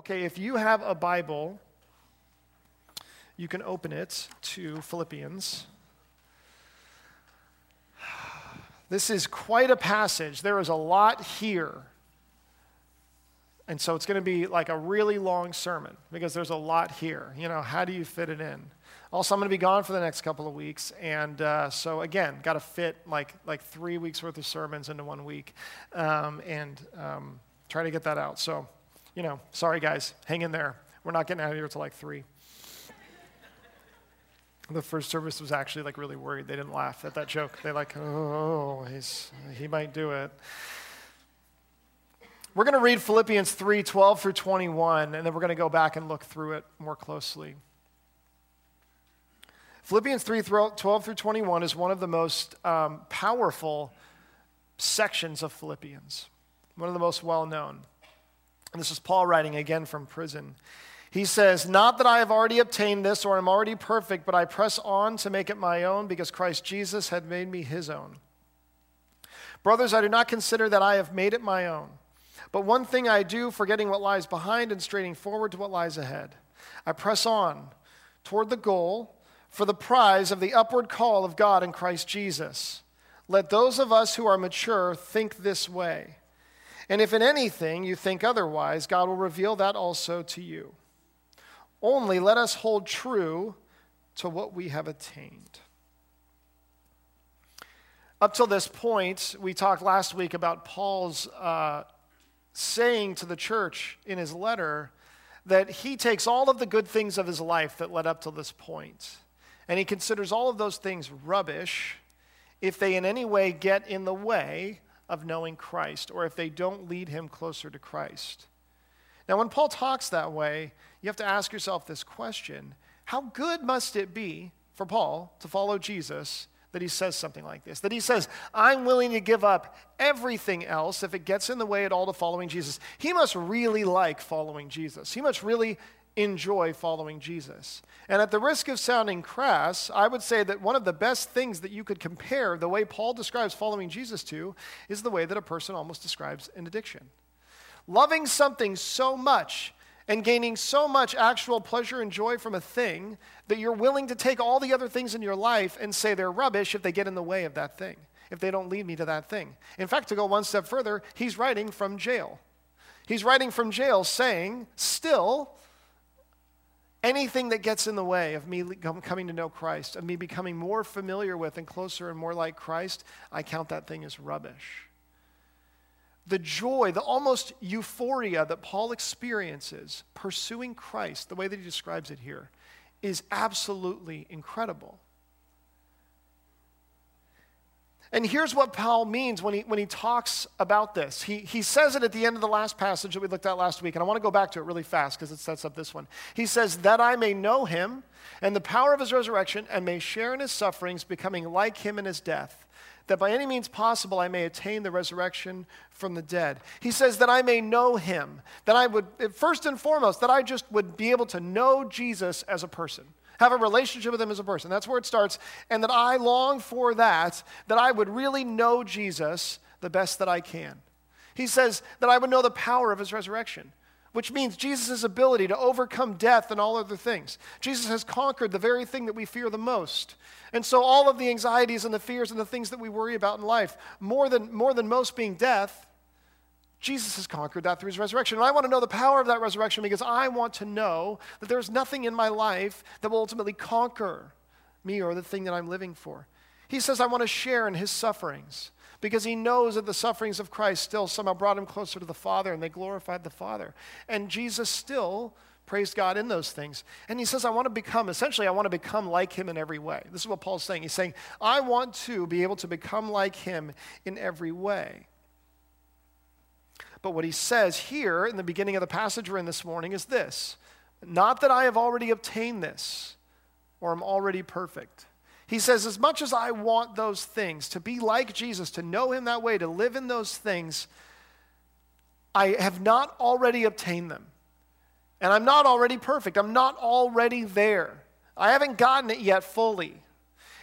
Okay, if you have a Bible, you can open it to Philippians. This is quite a passage. There is a lot here. And so it's going to be like a really long sermon because there's a lot here. You know, how do you fit it in? Also, I'm going to be gone for the next couple of weeks, and so again, got to fit like 3 weeks worth of sermons into 1 week, and try to get that out. So, you know, sorry guys, hang in there. We're not getting out of here till like 3. The first service was actually like really worried. They didn't laugh at that joke. They like, oh, he might do it. We're going to read Philippians 3:12 through 21, and then we're going to go back and look through it more closely. Philippians 3:12 through 21 is one of the most powerful sections of Philippians, one of the most well-known. And this is Paul writing again from prison. He says, "Not that I have already obtained this or am already perfect, but I press on to make it my own because Christ Jesus had made me his own. Brothers, I do not consider that I have made it my own, but one thing I do, forgetting what lies behind and straining forward to what lies ahead. I press on toward the goal for the prize of the upward call of God in Christ Jesus. Let those of us who are mature think this way. And if in anything you think otherwise, God will reveal that also to you. Only let us hold true to what we have attained." Up till this point, we talked last week about Paul's saying to the church in his letter that he takes all of the good things of his life that led up to this point, and he considers all of those things rubbish if they in any way get in the way of knowing Christ, or if they don't lead him closer to Christ. Now, when Paul talks that way, you have to ask yourself this question: how good must it be for Paul to follow Jesus that he says something like this, that he says, I'm willing to give up everything else if it gets in the way at all to following Jesus? He must really like following Jesus. He must really enjoy following Jesus. And at the risk of sounding crass, I would say that one of the best things that you could compare the way Paul describes following Jesus to is the way that a person almost describes an addiction. Loving something so much and gaining so much actual pleasure and joy from a thing that you're willing to take all the other things in your life and say they're rubbish if they get in the way of that thing, if they don't lead me to that thing. In fact, to go one step further, he's writing from jail. He's writing from jail saying, still, anything that gets in the way of me coming to know Christ, of me becoming more familiar with and closer and more like Christ, I count that thing as rubbish. The joy, the almost euphoria that Paul experiences pursuing Christ, the way that he describes it here, is absolutely incredible. And here's what Paul means when he talks about this. He says it at the end of the last passage that we looked at last week, and I want to go back to it really fast because it sets up this one. He says, "That I may know him and the power of his resurrection and may share in his sufferings, becoming like him in his death, that by any means possible I may attain the resurrection from the dead." He says that I may know him, that I would, first and foremost, that I just would be able to know Jesus as a person, have a relationship with him as a person. That's where it starts. And that I long for that, that I would really know Jesus the best that I can. He says that I would know the power of his resurrection, which means Jesus' ability to overcome death and all other things. Jesus has conquered the very thing that we fear the most. And so all of the anxieties and the fears and the things that we worry about in life, more than most being death, Jesus has conquered that through his resurrection. And I want to know the power of that resurrection because I want to know that there's nothing in my life that will ultimately conquer me or the thing that I'm living for. He says I want to share in his sufferings, because he knows that the sufferings of Christ still somehow brought him closer to the Father, and they glorified the Father. And Jesus still praised God in those things. And he says, I want to become like him in every way. This is what Paul's saying. He's saying, I want to be able to become like him in every way. But what he says here in the beginning of the passage we're in this morning is this: not that I have already obtained this or am already perfect. He says, as much as I want those things, to be like Jesus, to know him that way, to live in those things, I have not already obtained them. And I'm not already perfect. I'm not already there. I haven't gotten it yet fully.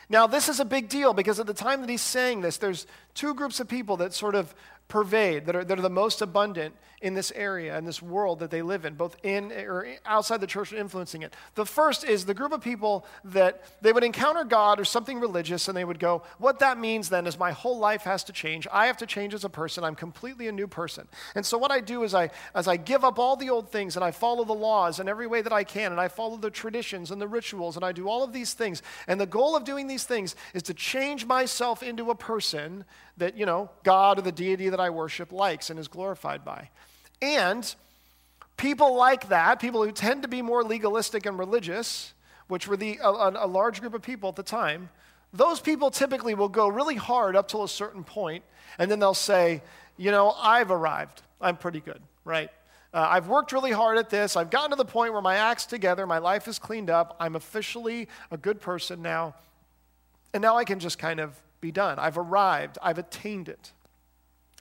Now, this is a big deal because at the time that he's saying this, there's two groups of people that sort of pervade, that are the most abundant in this area, in this world that they live in, both in or outside the church and influencing it. The first is the group of people that they would encounter God or something religious, and they would go, what that means then is my whole life has to change. I have to change as a person. I'm completely a new person. And so what I do is I give up all the old things, and I follow the laws in every way that I can, and I follow the traditions and the rituals, and I do all of these things. And the goal of doing these things is to change myself into a person that, you know, God or the deity that I worship likes and is glorified by. And people like that, people who tend to be more legalistic and religious, which were a large group of people at the time, those people typically will go really hard up till a certain point, and then they'll say, you know, I've arrived. I'm pretty good, right? I've worked really hard at this. I've gotten to the point where my act's together. My life is cleaned up. I'm officially a good person now. And now I can just kind of be done. I've arrived. I've attained it.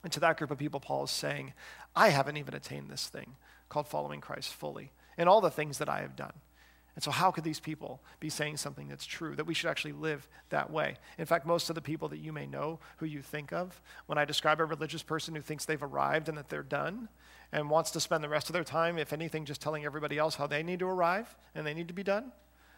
And to that group of people, Paul is saying, I haven't even attained this thing called following Christ fully and all the things that I have done. And so how could these people be saying something that's true, that we should actually live that way? In fact, most of the people that you may know who you think of, when I describe a religious person who thinks they've arrived and that they're done and wants to spend the rest of their time, if anything, just telling everybody else how they need to arrive and they need to be done,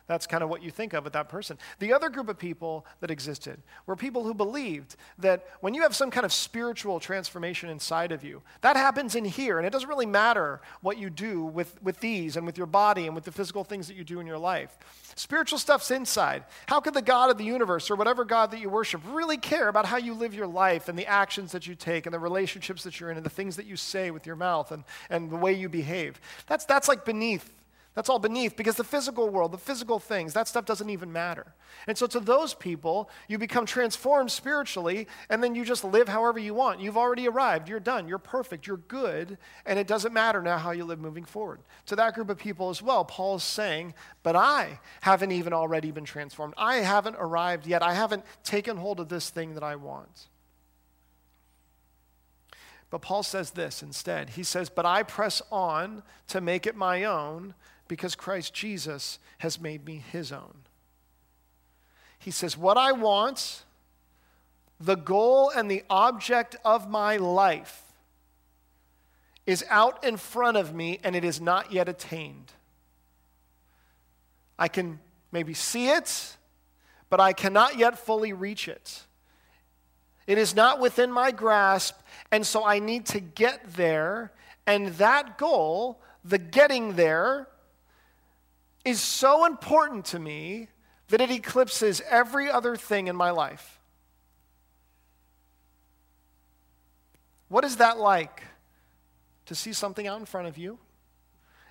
that's kind of what you think of with that person. The other group of people that existed were people who believed that when you have some kind of spiritual transformation inside of you, that happens in here, and it doesn't really matter what you do with these and with your body and with the physical things that you do in your life. Spiritual stuff's inside. How could the God of the universe or whatever God that you worship really care about how you live your life and the actions that you take and the relationships that you're in and the things that you say with your mouth and the way you behave? That's like beneath. That's all beneath, because the physical world, the physical things, that stuff doesn't even matter. And so to those people, you become transformed spiritually, and then you just live however you want. You've already arrived. You're done. You're perfect. You're good, and it doesn't matter now how you live moving forward. To that group of people as well, Paul's saying, but I haven't even already been transformed. I haven't arrived yet. I haven't taken hold of this thing that I want. But Paul says this instead. He says, but I press on to make it my own, because Christ Jesus has made me his own. He says, what I want, the goal and the object of my life, is out in front of me, and it is not yet attained. I can maybe see it, but I cannot yet fully reach it. It is not within my grasp, and so I need to get there, and that goal, the getting there, is so important to me that it eclipses every other thing in my life. What is that like? To see something out in front of you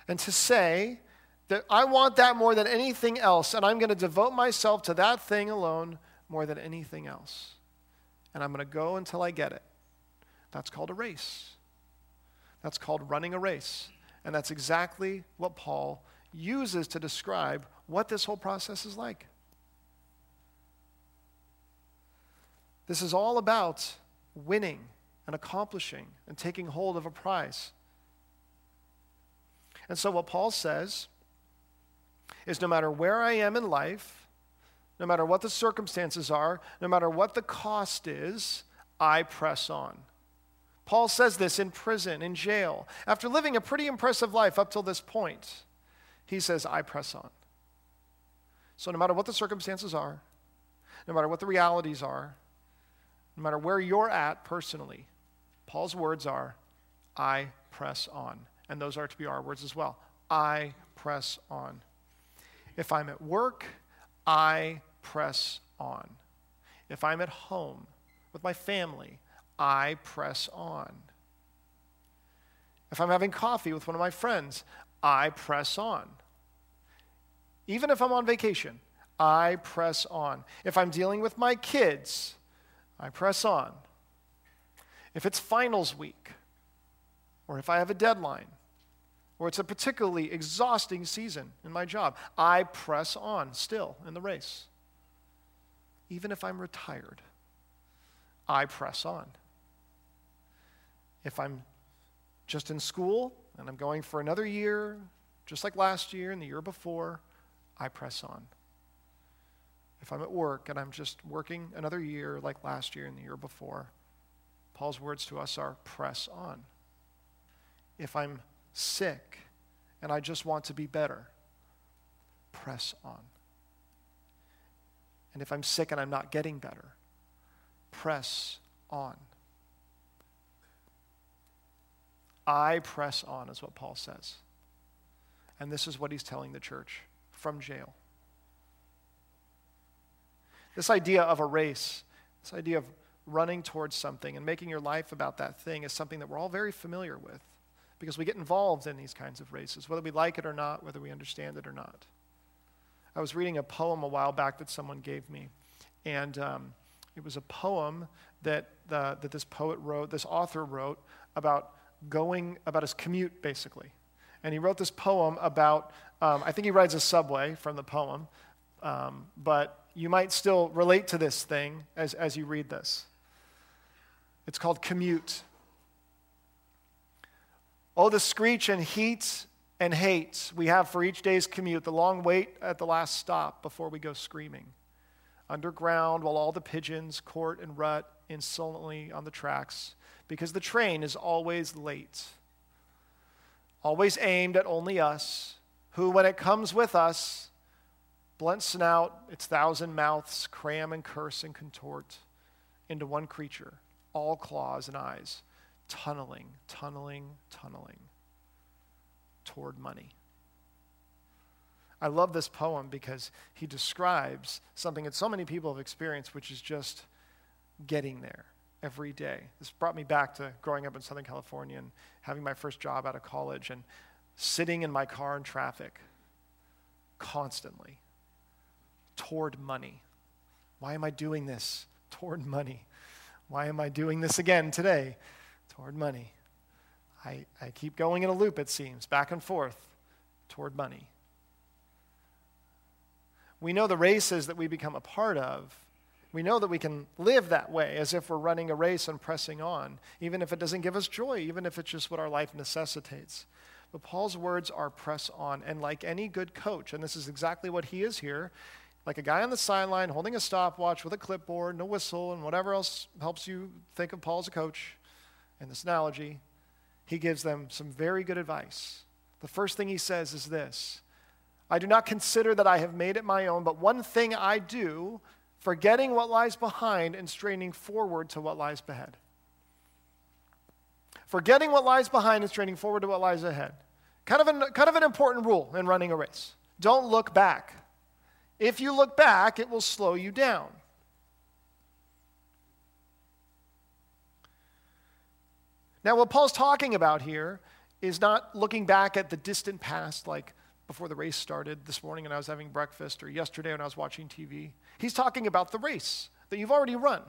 and to say that I want that more than anything else, and I'm going to devote myself to that thing alone more than anything else. And I'm going to go until I get it. That's called a race. That's called running a race. And that's exactly what Paul uses to describe what this whole process is like. This is all about winning and accomplishing and taking hold of a prize. And so what Paul says is, no matter where I am in life, no matter what the circumstances are, no matter what the cost is, I press on. Paul says this in prison, in jail, after living a pretty impressive life up till this point. He says, I press on. So no matter what the circumstances are, no matter what the realities are, no matter where you're at personally, Paul's words are, I press on. And those are to be our words as well. I press on. If I'm at work, I press on. If I'm at home with my family, I press on. If I'm having coffee with one of my friends, I press on. Even if I'm on vacation, I press on. If I'm dealing with my kids, I press on. If it's finals week, or if I have a deadline, or it's a particularly exhausting season in my job, I press on still in the race. Even if I'm retired, I press on. If I'm just in school, and I'm going for another year, just like last year and the year before, I press on. If I'm at work and I'm just working another year like last year and the year before, Paul's words to us are, press on. If I'm sick and I just want to be better, press on. And if I'm sick and I'm not getting better, press on. I press on is what Paul says. And this is what he's telling the church from jail. This idea of a race, this idea of running towards something and making your life about that thing is something that we're all very familiar with because we get involved in these kinds of races, whether we like it or not, whether we understand it or not. I was reading a poem a while back that someone gave me, and it was a poem that this author wrote about his commute, basically. And he wrote this poem about, I think he rides a subway from the poem, but you might still relate to this thing as you read this. It's called Commute. Oh, the screech and heat and hate we have for each day's commute, the long wait at the last stop before we go screaming. Underground, while all the pigeons court and rut insolently on the tracks, because the train is always late. Always aimed at only us, who, when it comes with us, blunt snout, its thousand mouths cram and curse and contort into one creature, all claws and eyes, tunneling toward money. I love this poem because he describes something that so many people have experienced, which is just getting there every day. This brought me back to growing up in Southern California and having my first job out of college and sitting in my car in traffic constantly. Toward money. Why am I doing this? Toward money. Why am I doing this again today? Toward money. I keep going in a loop, it seems, back and forth, toward money. We know the races that we become a part of. We know that we can live that way as if we're running a race and pressing on, even if it doesn't give us joy, even if it's just what our life necessitates. But Paul's words are press on, and like any good coach, and this is exactly what he is here, like a guy on the sideline holding a stopwatch with a clipboard and a whistle and whatever else helps you think of Paul as a coach in this analogy, he gives them some very good advice. The first thing he says is this: I do not consider that I have made it my own, but one thing I do, forgetting what lies behind and straining forward to what lies ahead. Forgetting what lies behind and straining forward to what lies ahead. Kind of an important rule in running a race. Don't look back. If you look back, it will slow you down. Now, what Paul's talking about here is not looking back at the distant past, like before the race started this morning when I was having breakfast, or yesterday when I was watching TV. He's talking about the race that you've already run.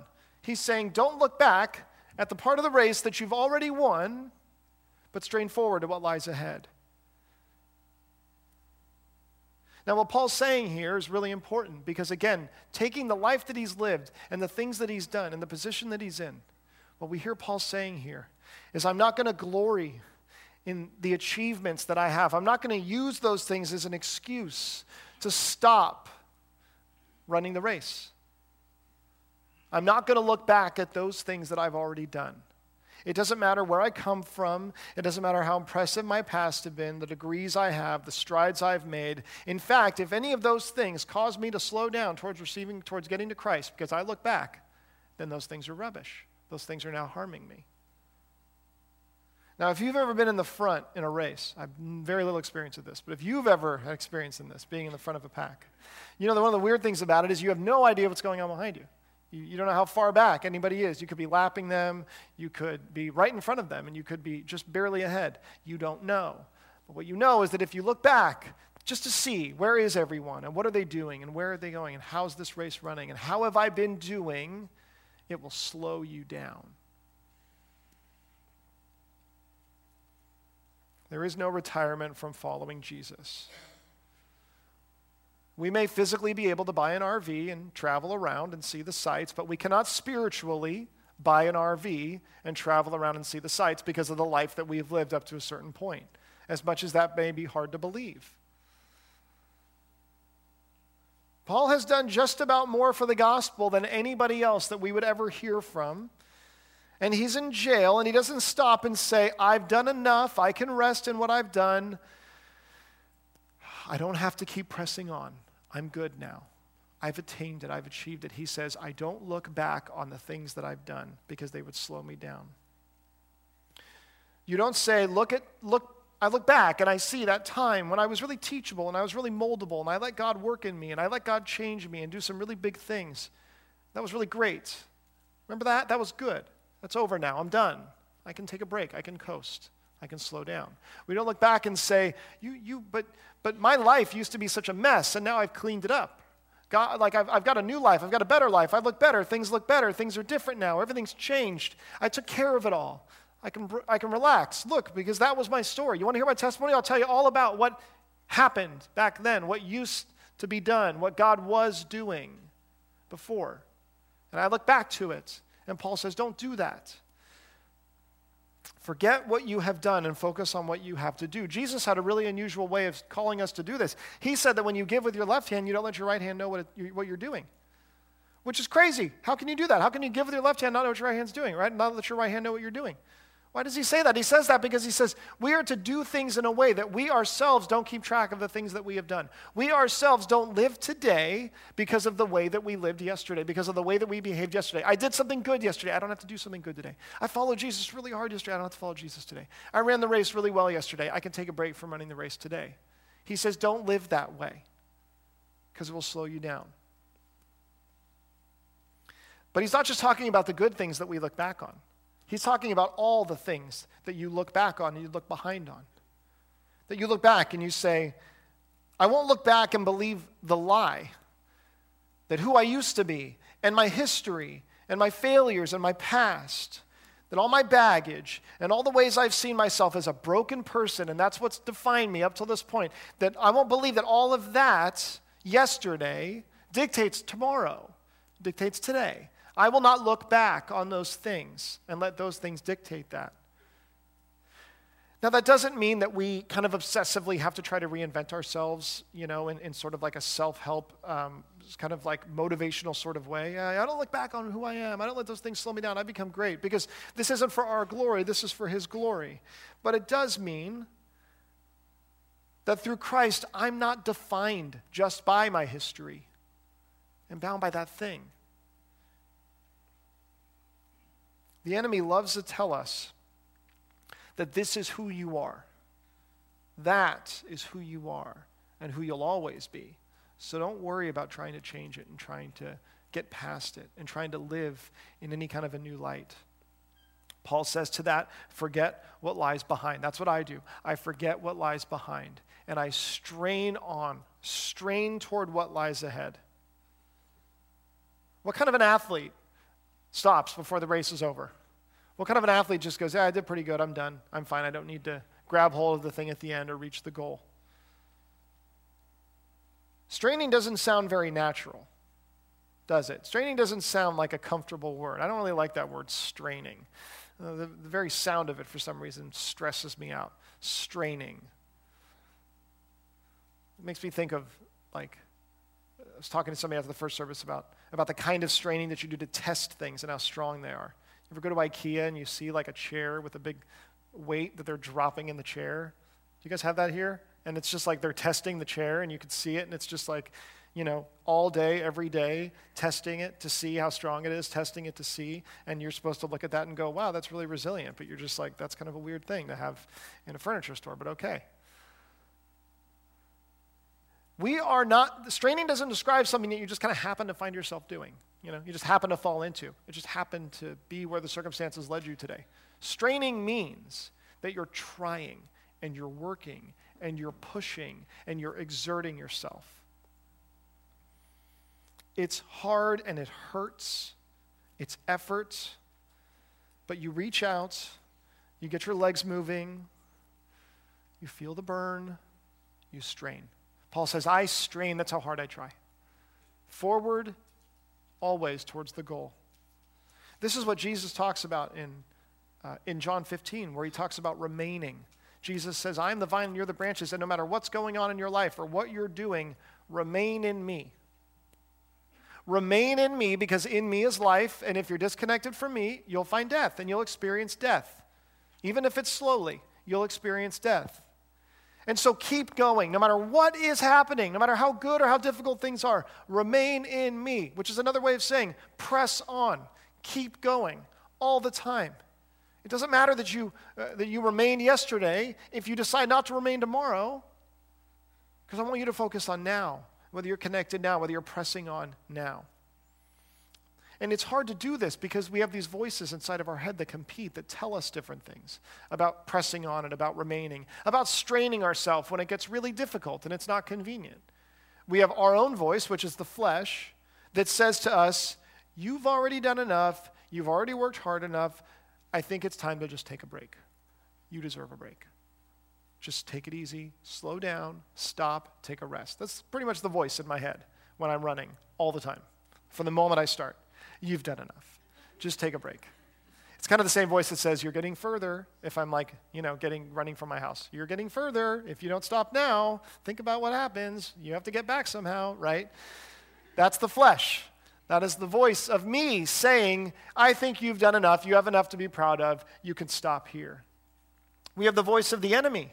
He's saying, don't look back at the part of the race that you've already won, but strain forward to what lies ahead. Now, what Paul's saying here is really important because, again, taking the life that he's lived and the things that he's done and the position that he's in, what we hear Paul saying here is, I'm not going to glory in the achievements that I have. I'm not going to use those things as an excuse to stop running the race. I'm not going to look back at those things that I've already done. It doesn't matter where I come from. It doesn't matter how impressive my past have been, the degrees I have, the strides I've made. In fact, if any of those things cause me to slow down towards getting to Christ because I look back, then those things are rubbish. Those things are now harming me. Now, if you've ever been in the front in a race, I have very little experience with this, but if you've ever had experience in this, being in the front of a pack, you know that one of the weird things about it is you have no idea what's going on behind you. You don't know how far back anybody is. You could be lapping them. You could be right in front of them, and you could be just barely ahead. You don't know. But what you know is that if you look back just to see where is everyone and what are they doing and where are they going and how's this race running and how have I been doing, it will slow you down. There is no retirement from following Jesus. We may physically be able to buy an RV and travel around and see the sights, but we cannot spiritually buy an RV and travel around and see the sights because of the life that we have lived up to a certain point, as much as that may be hard to believe. Paul has done just about more for the gospel than anybody else that we would ever hear from, and he's in jail, and he doesn't stop and say, I've done enough, I can rest in what I've done. I don't have to keep pressing on. I'm good now. I've attained it. I've achieved it. He says, I don't look back on the things that I've done because they would slow me down. You don't say, I look back and I see that time when I was really teachable and I was really moldable and I let God work in me and I let God change me and do some really big things. That was really great. Remember that? That was good. That's over now. I'm done. I can take a break. I can coast. I can slow down. We don't look back and say, but my life used to be such a mess and now I've cleaned it up. God, like I've got a new life. I've got a better life. I look better. Things are different now. Everything's changed. I took care of it all. I can relax. Look, because that was my story. You want to hear my testimony? I'll tell you all about what happened back then, what used to be done, what God was doing before. And I look back to it. And Paul says, don't do that. Forget what you have done and focus on what you have to do. Jesus had a really unusual way of calling us to do this. He said that when you give with your left hand, you don't let your right hand know what you're doing, which is crazy. How can you do that? How can you give with your left hand, not know what your right hand's doing, right? Not let your right hand know what you're doing. Why does he say that? He says that because he says we are to do things in a way that we ourselves don't keep track of the things that we have done. We ourselves don't live today because of the way that we lived yesterday, because of the way that we behaved yesterday. I did something good yesterday. I don't have to do something good today. I followed Jesus really hard yesterday. I don't have to follow Jesus today. I ran the race really well yesterday. I can take a break from running the race today. He says don't live that way because it will slow you down. But he's not just talking about the good things that we look back on. He's talking about all the things that you look back on and you look behind on. That you look back and you say, I won't look back and believe the lie that who I used to be and my history and my failures and my past, that all my baggage and all the ways I've seen myself as a broken person, and that's what's defined me up till this point, that I won't believe that all of that yesterday dictates tomorrow, dictates today. I will not look back on those things and let those things dictate that. Now, that doesn't mean that we kind of obsessively have to try to reinvent ourselves, you know, in sort of like a self-help, kind of like motivational sort of way. I don't look back on who I am. I don't let those things slow me down. I become great, because this isn't for our glory. This is for his glory. But it does mean that through Christ, I'm not defined just by my history and bound by that thing. The enemy loves to tell us that this is who you are. That is who you are and who you'll always be. So don't worry about trying to change it and trying to get past it and trying to live in any kind of a new light. Paul says to that, forget what lies behind. That's what I do. I forget what lies behind, and I strain toward what lies ahead. What kind of an athlete stops before the race is over? What kind of an athlete just goes, yeah, I did pretty good, I'm done, I'm fine, I don't need to grab hold of the thing at the end or reach the goal? Straining doesn't sound very natural, does it? Straining doesn't sound like a comfortable word. I don't really like that word, straining. The very sound of it, for some reason, stresses me out. Straining. It makes me think of, like, I was talking to somebody after the first service about the kind of straining that you do to test things and how strong they are. You ever go to IKEA and you see like a chair with a big weight that they're dropping in the chair? Do you guys have that here? And it's just like they're testing the chair and you can see it, and it's just like, you know, all day, every day, testing it to see how strong it is, testing it to see, and you're supposed to look at that and go, wow, that's really resilient, but you're just like, that's kind of a weird thing to have in a furniture store, but okay. We are not, straining doesn't describe something that you just kind of happen to find yourself doing. You know, you just happen to fall into. It just happened to be where the circumstances led you today. Straining means that you're trying and you're working and you're pushing and you're exerting yourself. It's hard and it hurts. It's effort. But you reach out, you get your legs moving, you feel the burn, you strain. Paul says, I strain, that's how hard I try. Forward, always towards the goal. This is what Jesus talks about in John 15, where he talks about remaining. Jesus says, I'm the vine and you're the branches, and no matter what's going on in your life or what you're doing, remain in me. Remain in me, because in me is life, and if you're disconnected from me, you'll find death, and you'll experience death. Even if it's slowly, you'll experience death. And so keep going, no matter what is happening, no matter how good or how difficult things are, remain in me, which is another way of saying press on, keep going all the time. It doesn't matter that you remained yesterday if you decide not to remain tomorrow, because I want you to focus on now, whether you're connected now, whether you're pressing on now. And it's hard to do this because we have these voices inside of our head that compete, that tell us different things about pressing on and about remaining, about straining ourselves when it gets really difficult and it's not convenient. We have our own voice, which is the flesh, that says to us, you've already done enough, you've already worked hard enough, I think it's time to just take a break. You deserve a break. Just take it easy, slow down, stop, take a rest. That's pretty much the voice in my head when I'm running all the time, from the moment I start. You've done enough. Just take a break. It's kind of the same voice that says, you're getting further, if I'm like, running from my house. You're getting further. If you don't stop now, think about what happens. You have to get back somehow, right? That's the flesh. That is the voice of me saying, I think you've done enough. You have enough to be proud of. You can stop here. We have the voice of the enemy.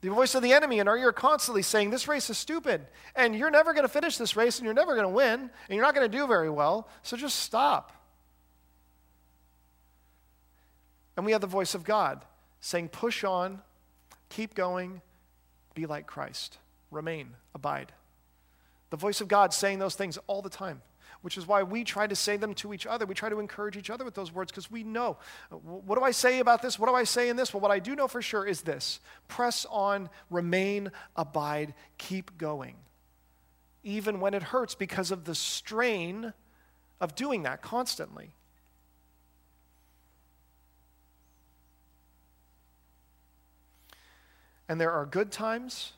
The voice of the enemy in our ear constantly saying, this race is stupid, and you're never going to finish this race, and you're never going to win, and you're not going to do very well, so just stop. And we have the voice of God saying, push on, keep going, be like Christ, remain, abide. The voice of God saying those things all the time, which is why we try to say them to each other. We try to encourage each other with those words because we know, what do I say about this? What do I say in this? Well, what I do know for sure is this. Press on, remain, abide, keep going, even when it hurts because of the strain of doing that constantly. And there are good times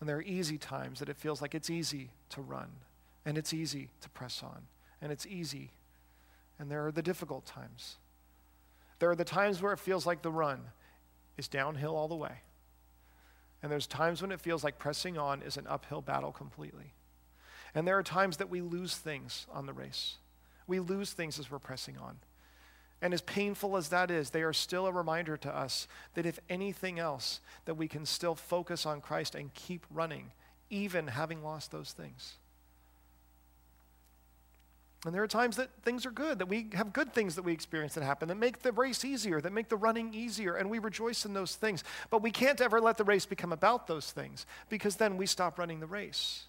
and there are easy times that it feels like it's easy to run. And it's easy to press on, and it's easy. And there are the difficult times. There are the times where it feels like the run is downhill all the way. And there's times when it feels like pressing on is an uphill battle completely. And there are times that we lose things on the race. We lose things as we're pressing on. And as painful as that is, they are still a reminder to us that if anything else, that we can still focus on Christ and keep running, even having lost those things. And there are times that things are good, that we have good things that we experience that happen, that make the race easier, that make the running easier, and we rejoice in those things. But we can't ever let the race become about those things, because then we stop running the race.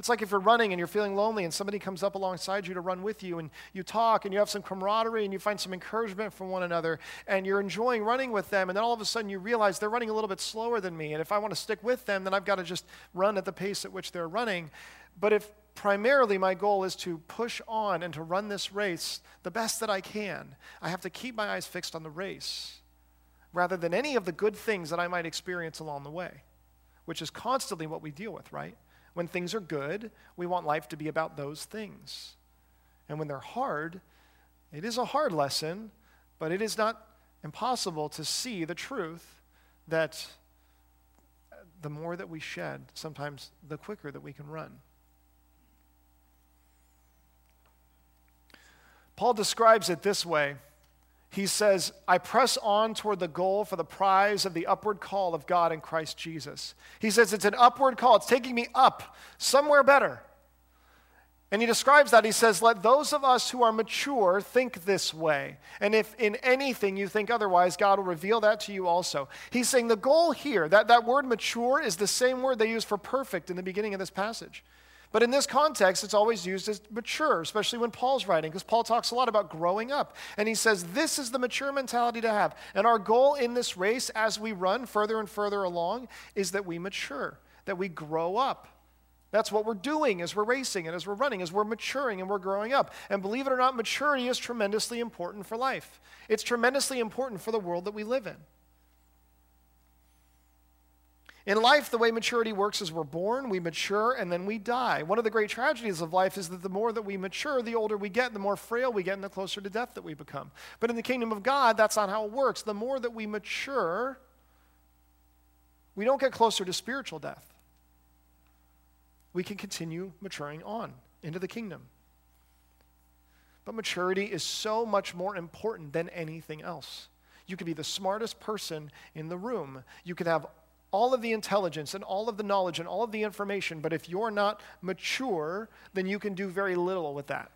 It's like if you're running and you're feeling lonely and somebody comes up alongside you to run with you, and you talk and you have some camaraderie and you find some encouragement from one another, and you're enjoying running with them, and then all of a sudden you realize they're running a little bit slower than me, and if I want to stick with them, then I've got to just run at the pace at which they're running. But if primarily my goal is to push on and to run this race the best that I can, I have to keep my eyes fixed on the race rather than any of the good things that I might experience along the way, which is constantly what we deal with, right? When things are good, we want life to be about those things. And when they're hard, it is a hard lesson, but it is not impossible to see the truth that the more that we shed, sometimes the quicker that we can run. Paul describes it this way. He says, I press on toward the goal for the prize of the upward call of God in Christ Jesus. He says it's an upward call. It's taking me up, somewhere better. And he describes that. He says, let those of us who are mature think this way. And if in anything you think otherwise, God will reveal that to you also. He's saying the goal here, that word mature is the same word they use for perfect in the beginning of this passage. But in this context, it's always used as mature, especially when Paul's writing, because Paul talks a lot about growing up. And he says, this is the mature mentality to have. And our goal in this race, as we run further and further along, is that we mature, that we grow up. That's what we're doing as we're racing and as we're running, as we're maturing and we're growing up. And believe it or not, maturity is tremendously important for life. It's tremendously important for the world that we live in. In life, the way maturity works is we're born, we mature, and then we die. One of the great tragedies of life is that the more that we mature, the older we get, the more frail we get, and the closer to death that we become. But in the kingdom of God, that's not how it works. The more that we mature, we don't get closer to spiritual death. we can continue maturing on into the kingdom. But maturity is so much more important than anything else. You could be the smartest person in the room. You could have all of the intelligence and all of the knowledge and all of the information, but if you're not mature, then you can do very little with that.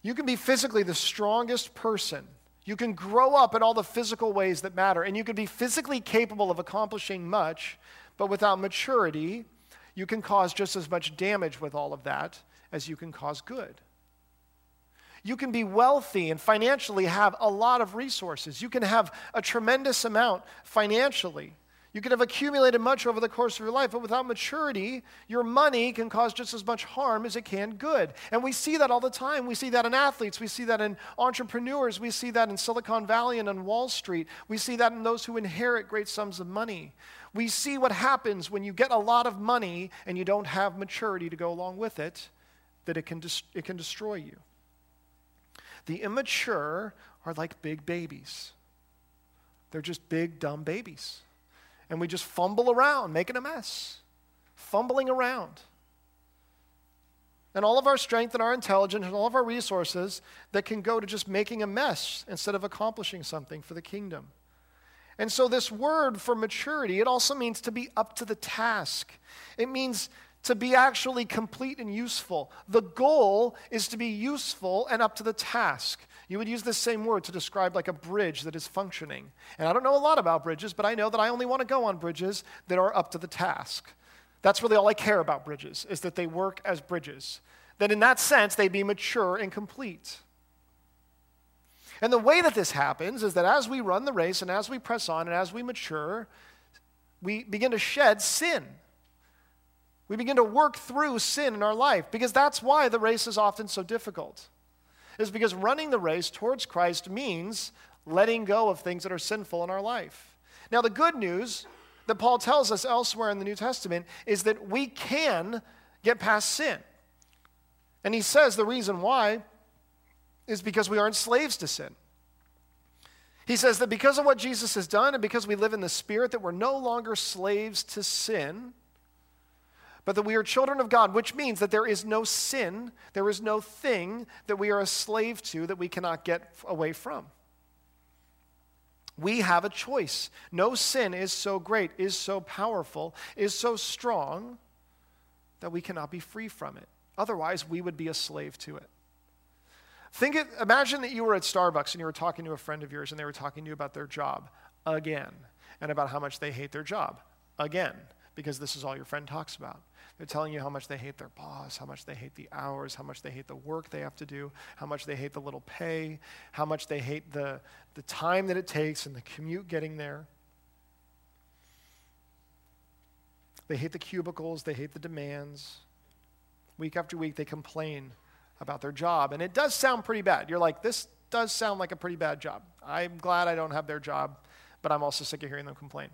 You can be physically the strongest person. You can grow up in all the physical ways that matter, and you can be physically capable of accomplishing much, but without maturity, you can cause just as much damage with all of that as you can cause good. You can be wealthy and financially have a lot of resources. You can have a tremendous amount financially. You can have accumulated much over the course of your life, but without maturity, your money can cause just as much harm as it can good. And we see that all the time. We see that in athletes. We see that in entrepreneurs. We see that in Silicon Valley and on Wall Street. We see that in those who inherit great sums of money. We see what happens when you get a lot of money and you don't have maturity to go along with it, that it can destroy you. The immature are like big babies. They're just big, dumb babies. And we just fumble around, making a mess, fumbling around. And all of our strength and our intelligence and all of our resources that can go to just making a mess instead of accomplishing something for the kingdom. And so this word for maturity, it also means to be up to the task. It means to be actually complete and useful. The goal is to be useful and up to the task. You would use this same word to describe like a bridge that is functioning. And I don't know a lot about bridges, but I know that I only want to go on bridges that are up to the task. That's really all I care about bridges, is that they work as bridges. That in that sense, they be mature and complete. And the way that this happens is that as we run the race and as we press on and as we mature, we begin to shed sin. We begin to work through sin in our life, because that's why the race is often so difficult. It's because running the race towards Christ means letting go of things that are sinful in our life. Now, the good news that Paul tells us elsewhere in the New Testament is that we can get past sin. And he says the reason why is because we aren't slaves to sin. He says that because of what Jesus has done and because we live in the Spirit, that we're no longer slaves to sin, but that we are children of God, which means that there is no sin, there is no thing that we are a slave to that we cannot get away from. We have a choice. No sin is so great, is so powerful, is so strong that we cannot be free from it. Otherwise, we would be a slave to it. Imagine that you were at Starbucks and you were talking to a friend of yours and they were talking to you about their job again and about how much they hate their job again, because this is all your friend talks about. They're telling you how much they hate their boss, how much they hate the hours, how much they hate the work they have to do, how much they hate the little pay, how much they hate the time that it takes and the commute getting there. They hate the cubicles, they hate the demands. Week after week, they complain about their job, and it does sound pretty bad. You're like, this does sound like a pretty bad job. I'm glad I don't have their job, but I'm also sick of hearing them complain.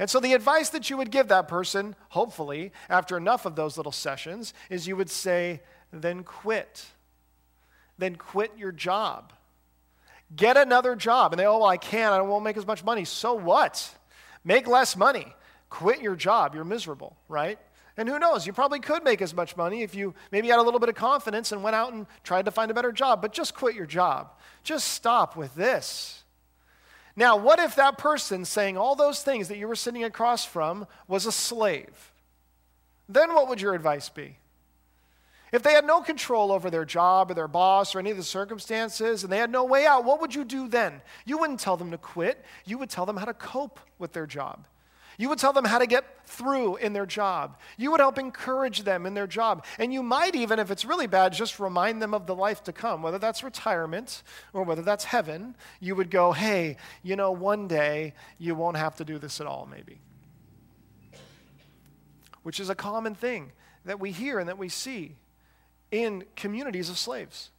And so the advice that you would give that person, hopefully, after enough of those little sessions, is you would say, then quit. Then quit your job. Get another job. And they, oh, well, I can't. I won't make as much money. So what? Make less money. Quit your job. You're miserable, right? And who knows? You probably could make as much money if you maybe had a little bit of confidence and went out and tried to find a better job. But just quit your job. Just stop with this. Now, what if that person saying all those things that you were sitting across from was a slave? Then what would your advice be? If they had no control over their job or their boss or any of the circumstances and they had no way out, what would you do then? You wouldn't tell them to quit. You would tell them how to cope with their job. You would tell them how to get through in their job. You would help encourage them in their job. And you might even, if it's really bad, just remind them of the life to come, whether that's retirement or whether that's heaven. You would go, hey, you know, one day you won't have to do this at all, maybe. Which is a common thing that we hear and that we see in communities of slaves.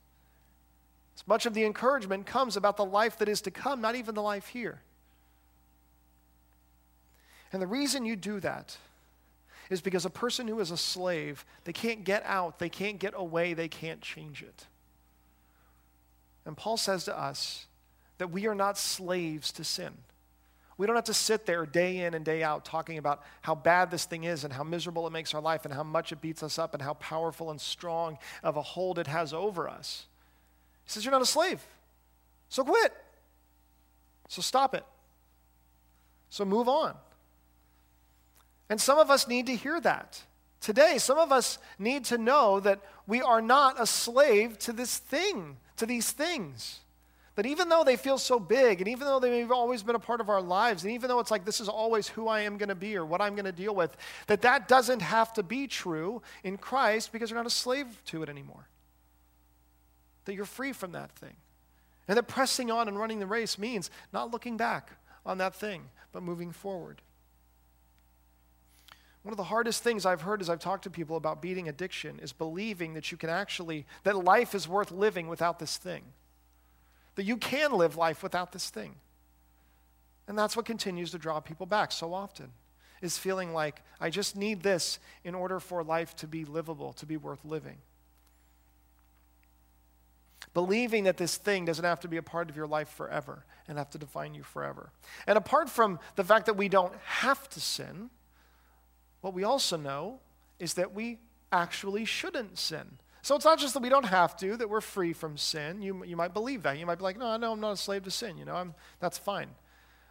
Much of the encouragement comes about the life that is to come, not even the life here. And the reason you do that is because a person who is a slave, they can't get out, they can't get away, they can't change it. And Paul says to us that we are not slaves to sin. We don't have to sit there day in and day out talking about how bad this thing is and how miserable it makes our life and how much it beats us up and how powerful and strong of a hold it has over us. He says, you're not a slave, so quit. So stop it. So move on. And some of us need to hear that. Today, some of us need to know that we are not a slave to this thing, to these things. That even though they feel so big, and even though they've always been a part of our lives, and even though it's like this is always who I am going to be or what I'm going to deal with, that doesn't have to be true in Christ because you're not a slave to it anymore. That you're free from that thing. And that pressing on and running the race means not looking back on that thing, but moving forward. One of the hardest things I've heard as I've talked to people about beating addiction is believing that you can actually, that life is worth living without this thing. That you can live life without this thing. And that's what continues to draw people back so often, is feeling like, I just need this in order for life to be livable, to be worth living. Believing that this thing doesn't have to be a part of your life forever and have to define you forever. And apart from the fact that we don't have to sin, what we also know is that we actually shouldn't sin. So it's not just that we don't have to, that we're free from sin. You might believe that. You might be like, no, I'm not a slave to sin. That's fine.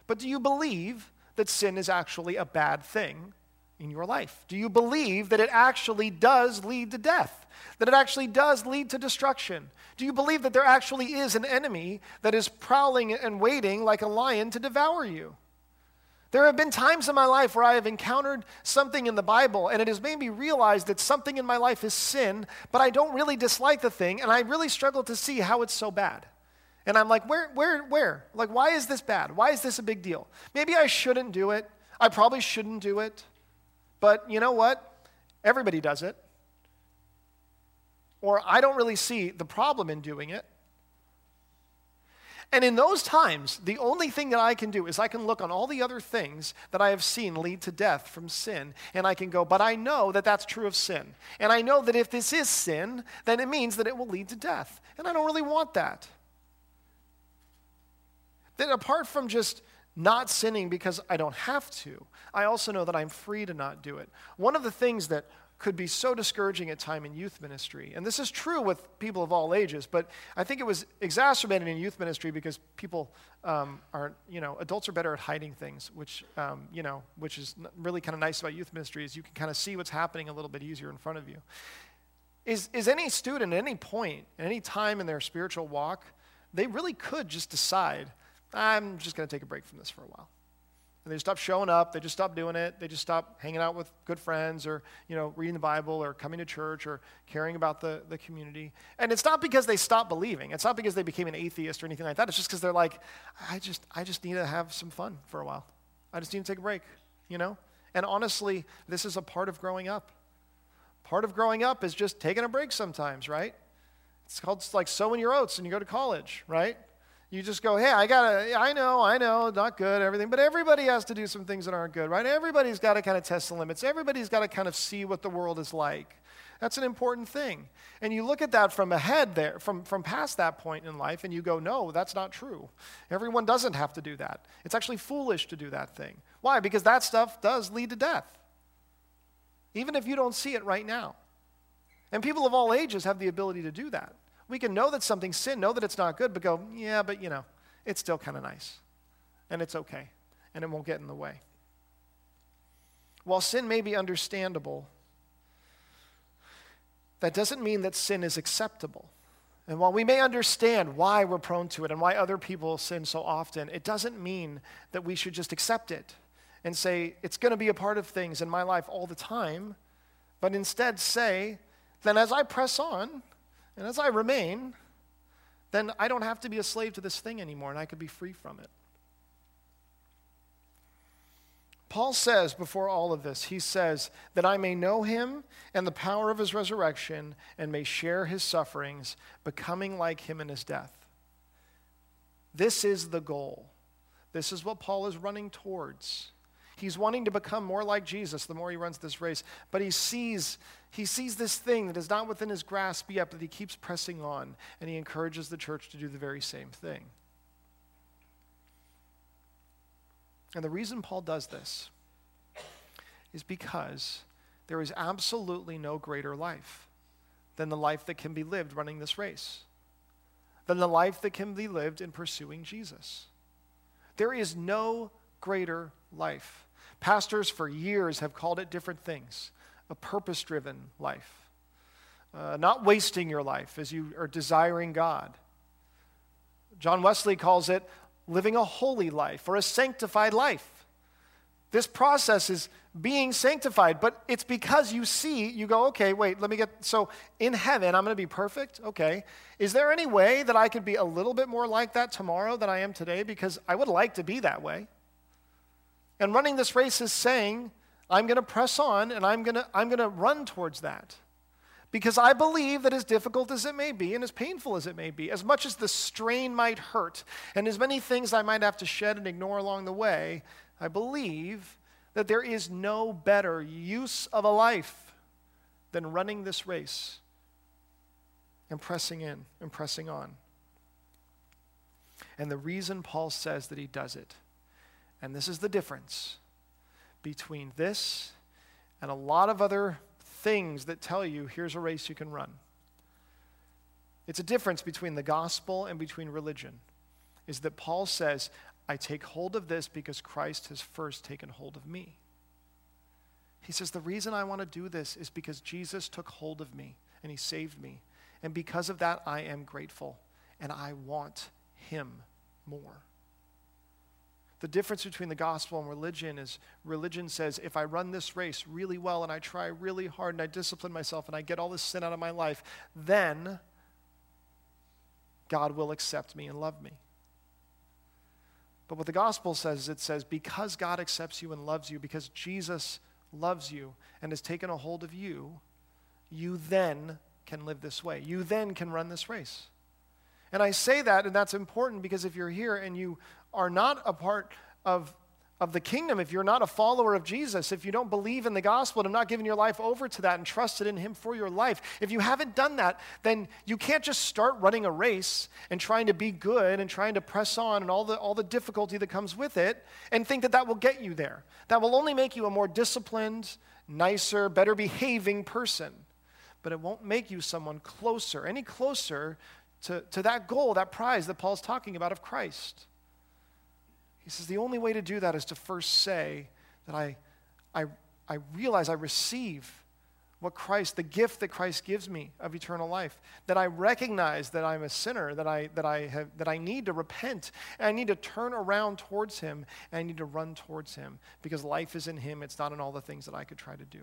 But do you believe that sin is actually a bad thing in your life? Do you believe that it actually does lead to death? That it actually does lead to destruction? Do you believe that there actually is an enemy that is prowling and waiting like a lion to devour you? There have been times in my life where I have encountered something in the Bible, and it has made me realize that something in my life is sin, but I don't really dislike the thing, and I really struggle to see how it's so bad. And I'm like, where? Like, why is this bad? Why is this a big deal? Maybe I shouldn't do it. I probably shouldn't do it. But you know what? Everybody does it. Or I don't really see the problem in doing it. And in those times, the only thing that I can do is I can look on all the other things that I have seen lead to death from sin, and I can go, but I know that that's true of sin. And I know that if this is sin, then it means that it will lead to death. And I don't really want that. Then apart from just not sinning because I don't have to, I also know that I'm free to not do it. One of the things that could be so discouraging at times in youth ministry. And this is true with people of all ages, but I think it was exacerbated in youth ministry because people adults are better at hiding things, which is really kind of nice about youth ministry is you can kind of see what's happening a little bit easier in front of you. Is any student at any point, at any time in their spiritual walk, they really could just decide, I'm just going to take a break from this for a while. And they just stop showing up, they just stop doing it, they just stop hanging out with good friends or, reading the Bible or coming to church or caring about the community. And it's not because they stopped believing. It's not because they became an atheist or anything like that. It's just because they're like, I just need to have some fun for a while. I just need to take a break, And honestly, this is a part of growing up. Part of growing up is just taking a break sometimes, right? It's called sowing your oats when you go to college, right? You just go, hey, I know, not good, everything, but everybody has to do some things that aren't good, right? Everybody's got to kind of test the limits. Everybody's got to kind of see what the world is like. That's an important thing. And you look at that from ahead there, from past that point in life, and you go, no, that's not true. Everyone doesn't have to do that. It's actually foolish to do that thing. Why? Because that stuff does lead to death, even if you don't see it right now. And people of all ages have the ability to do that. We can know that something's sin, know that it's not good, but go, yeah, but it's still kind of nice, and it's okay, and it won't get in the way. While sin may be understandable, that doesn't mean that sin is acceptable. And while we may understand why we're prone to it and why other people sin so often, it doesn't mean that we should just accept it and say, it's going to be a part of things in my life all the time, but instead say, then as I press on, and as I remain, then I don't have to be a slave to this thing anymore, and I could be free from it. Paul says before all of this, he says, that I may know him and the power of his resurrection and may share his sufferings, becoming like him in his death. This is the goal. This is what Paul is running towards. He's wanting to become more like Jesus the more he runs this race, but he sees this thing that is not within his grasp yet, but he keeps pressing on, and he encourages the church to do the very same thing. And the reason Paul does this is because there is absolutely no greater life than the life that can be lived running this race, than the life that can be lived in pursuing Jesus. There is no greater life. Pastors for years have called it different things, a purpose-driven life. Not wasting your life as you are desiring God. John Wesley calls it living a holy life or a sanctified life. This process is being sanctified, but it's because you see, you go, okay, wait, let me get, so in heaven, I'm going to be perfect? Okay. Is there any way that I could be a little bit more like that tomorrow than I am today? Because I would like to be that way. And running this race is saying, I'm going to press on and I'm going to run towards that. Because I believe that as difficult as it may be and as painful as it may be, as much as the strain might hurt and as many things I might have to shed and ignore along the way, I believe that there is no better use of a life than running this race and pressing in and pressing on. And the reason Paul says that he does it, and this is the difference between this and a lot of other things that tell you, here's a race you can run. It's a difference between the gospel and between religion, is that Paul says, I take hold of this because Christ has first taken hold of me. He says, the reason I want to do this is because Jesus took hold of me and he saved me. And because of that, I am grateful and I want him more. The difference between the gospel and religion is religion says, if I run this race really well and I try really hard and I discipline myself and I get all this sin out of my life, then God will accept me and love me. But what the gospel says, it says, because God accepts you and loves you, because Jesus loves you and has taken a hold of you, you then can live this way. You then can run this race. And I say that, and that's important, because if you're here and you are not a part of the kingdom, if you're not a follower of Jesus, if you don't believe in the gospel and have not given your life over to that and trusted in him for your life, if you haven't done that, then you can't just start running a race and trying to be good and trying to press on and all the difficulty that comes with it and think that that will get you there. That will only make you a more disciplined, nicer, better behaving person, but it won't make you someone closer, any closer to that goal, that prize that Paul's talking about of Christ. He says, the only way to do that is to first say that I realize I receive what Christ, the gift that Christ gives me of eternal life, that I recognize that I'm a sinner, that I need to repent, and I need to turn around towards him, and I need to run towards him, because life is in him, it's not in all the things that I could try to do.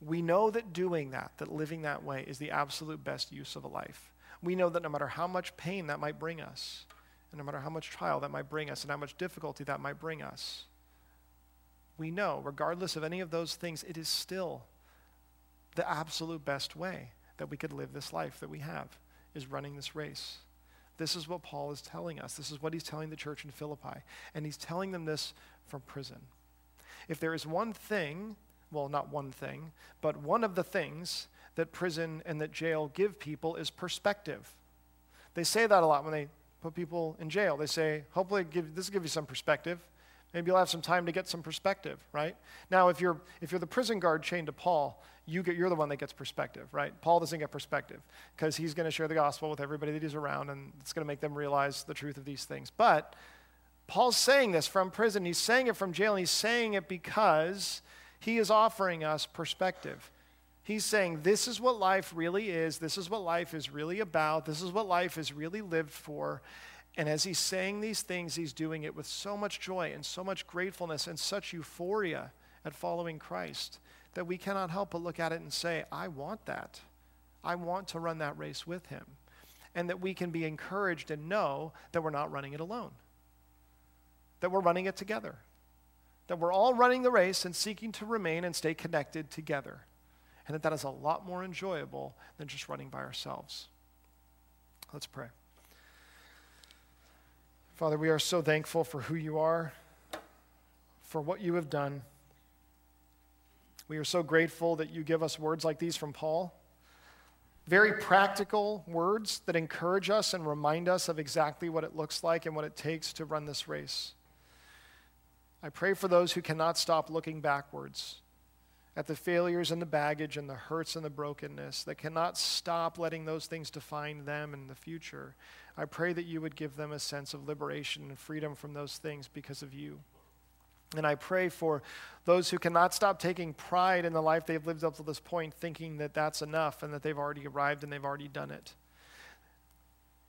We know that doing that, that living that way, is the absolute best use of a life. We know that no matter how much pain that might bring us, and no matter how much trial that might bring us and how much difficulty that might bring us, we know, regardless of any of those things, it is still the absolute best way that we could live this life that we have, is running this race. This is what Paul is telling us. This is what he's telling the church in Philippi. And he's telling them this from prison. If there is one thing, well, not one thing, but one of the things that prison and that jail give people is perspective. They say that a lot when they put people in jail. They say, hopefully this will give you some perspective. Maybe you'll have some time to get some perspective, right? Now, if you're the prison guard chained to Paul, you're the one that gets perspective, right? Paul doesn't get perspective because he's going to share the gospel with everybody that he's around, and it's going to make them realize the truth of these things. But Paul's saying this from prison. He's saying it from jail, and he's saying it because he is offering us perspective. He's saying, this is what life really is. This is what life is really about. This is what life is really lived for. And as he's saying these things, he's doing it with so much joy and so much gratefulness and such euphoria at following Christ that we cannot help but look at it and say, I want that. I want to run that race with him. And that we can be encouraged and know that we're not running it alone, that we're running it together, that we're all running the race and seeking to remain and stay connected together. And that is a lot more enjoyable than just running by ourselves. Let's pray. Father, we are so thankful for who you are, for what you have done. We are so grateful that you give us words like these from Paul, Very practical words that encourage us and remind us of exactly what it looks like and what it takes to run this race. I pray for those who cannot stop looking backwards at the failures and the baggage and the hurts and the brokenness, that cannot stop letting those things define them in the future. I pray that you would give them a sense of liberation and freedom from those things because of you. And I pray for those who cannot stop taking pride in the life they've lived up to this point, thinking that that's enough and that they've already arrived and they've already done it.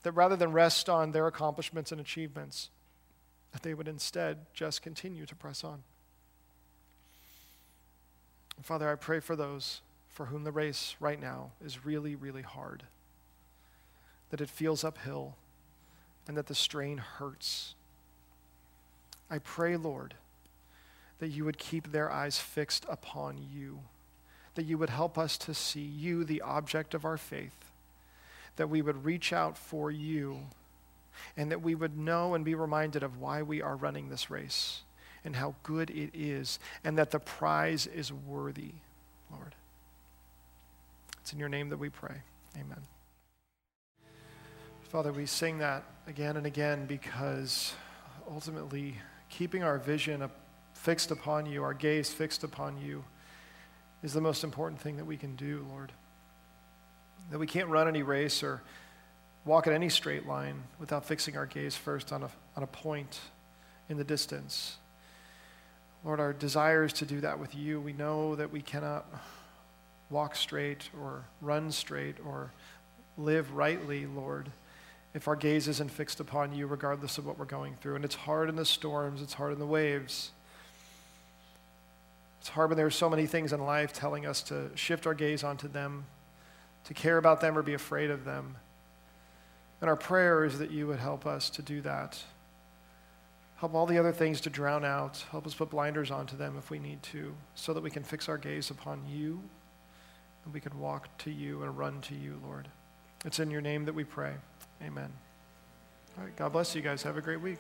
That rather than rest on their accomplishments and achievements, that they would instead just continue to press on. And Father, I pray for those for whom the race right now is really, really hard, that it feels uphill and that the strain hurts. I pray, Lord, that you would keep their eyes fixed upon you, that you would help us to see you, the object of our faith, that we would reach out for you, and that we would know and be reminded of why we are running this race and how good it is, and that the prize is worthy, Lord. It's in your name that we pray. Amen. Father, we sing that again and again because ultimately keeping our vision fixed upon you, our gaze fixed upon you, is the most important thing that we can do, Lord. That we can't run any race or walk in any straight line without fixing our gaze first on a point in the distance. Lord, our desire is to do that with you. We know that we cannot walk straight or run straight or live rightly, Lord, if our gaze isn't fixed upon you regardless of what we're going through. And it's hard in the storms, it's hard in the waves. It's hard when there are so many things in life telling us to shift our gaze onto them, to care about them or be afraid of them. And our prayer is that you would help us to do that. Help all the other things to drown out. Help us put blinders onto them if we need to, so that we can fix our gaze upon you and we can walk to you and run to you, Lord. It's in your name that we pray. Amen. All right, God bless you guys. Have a great week.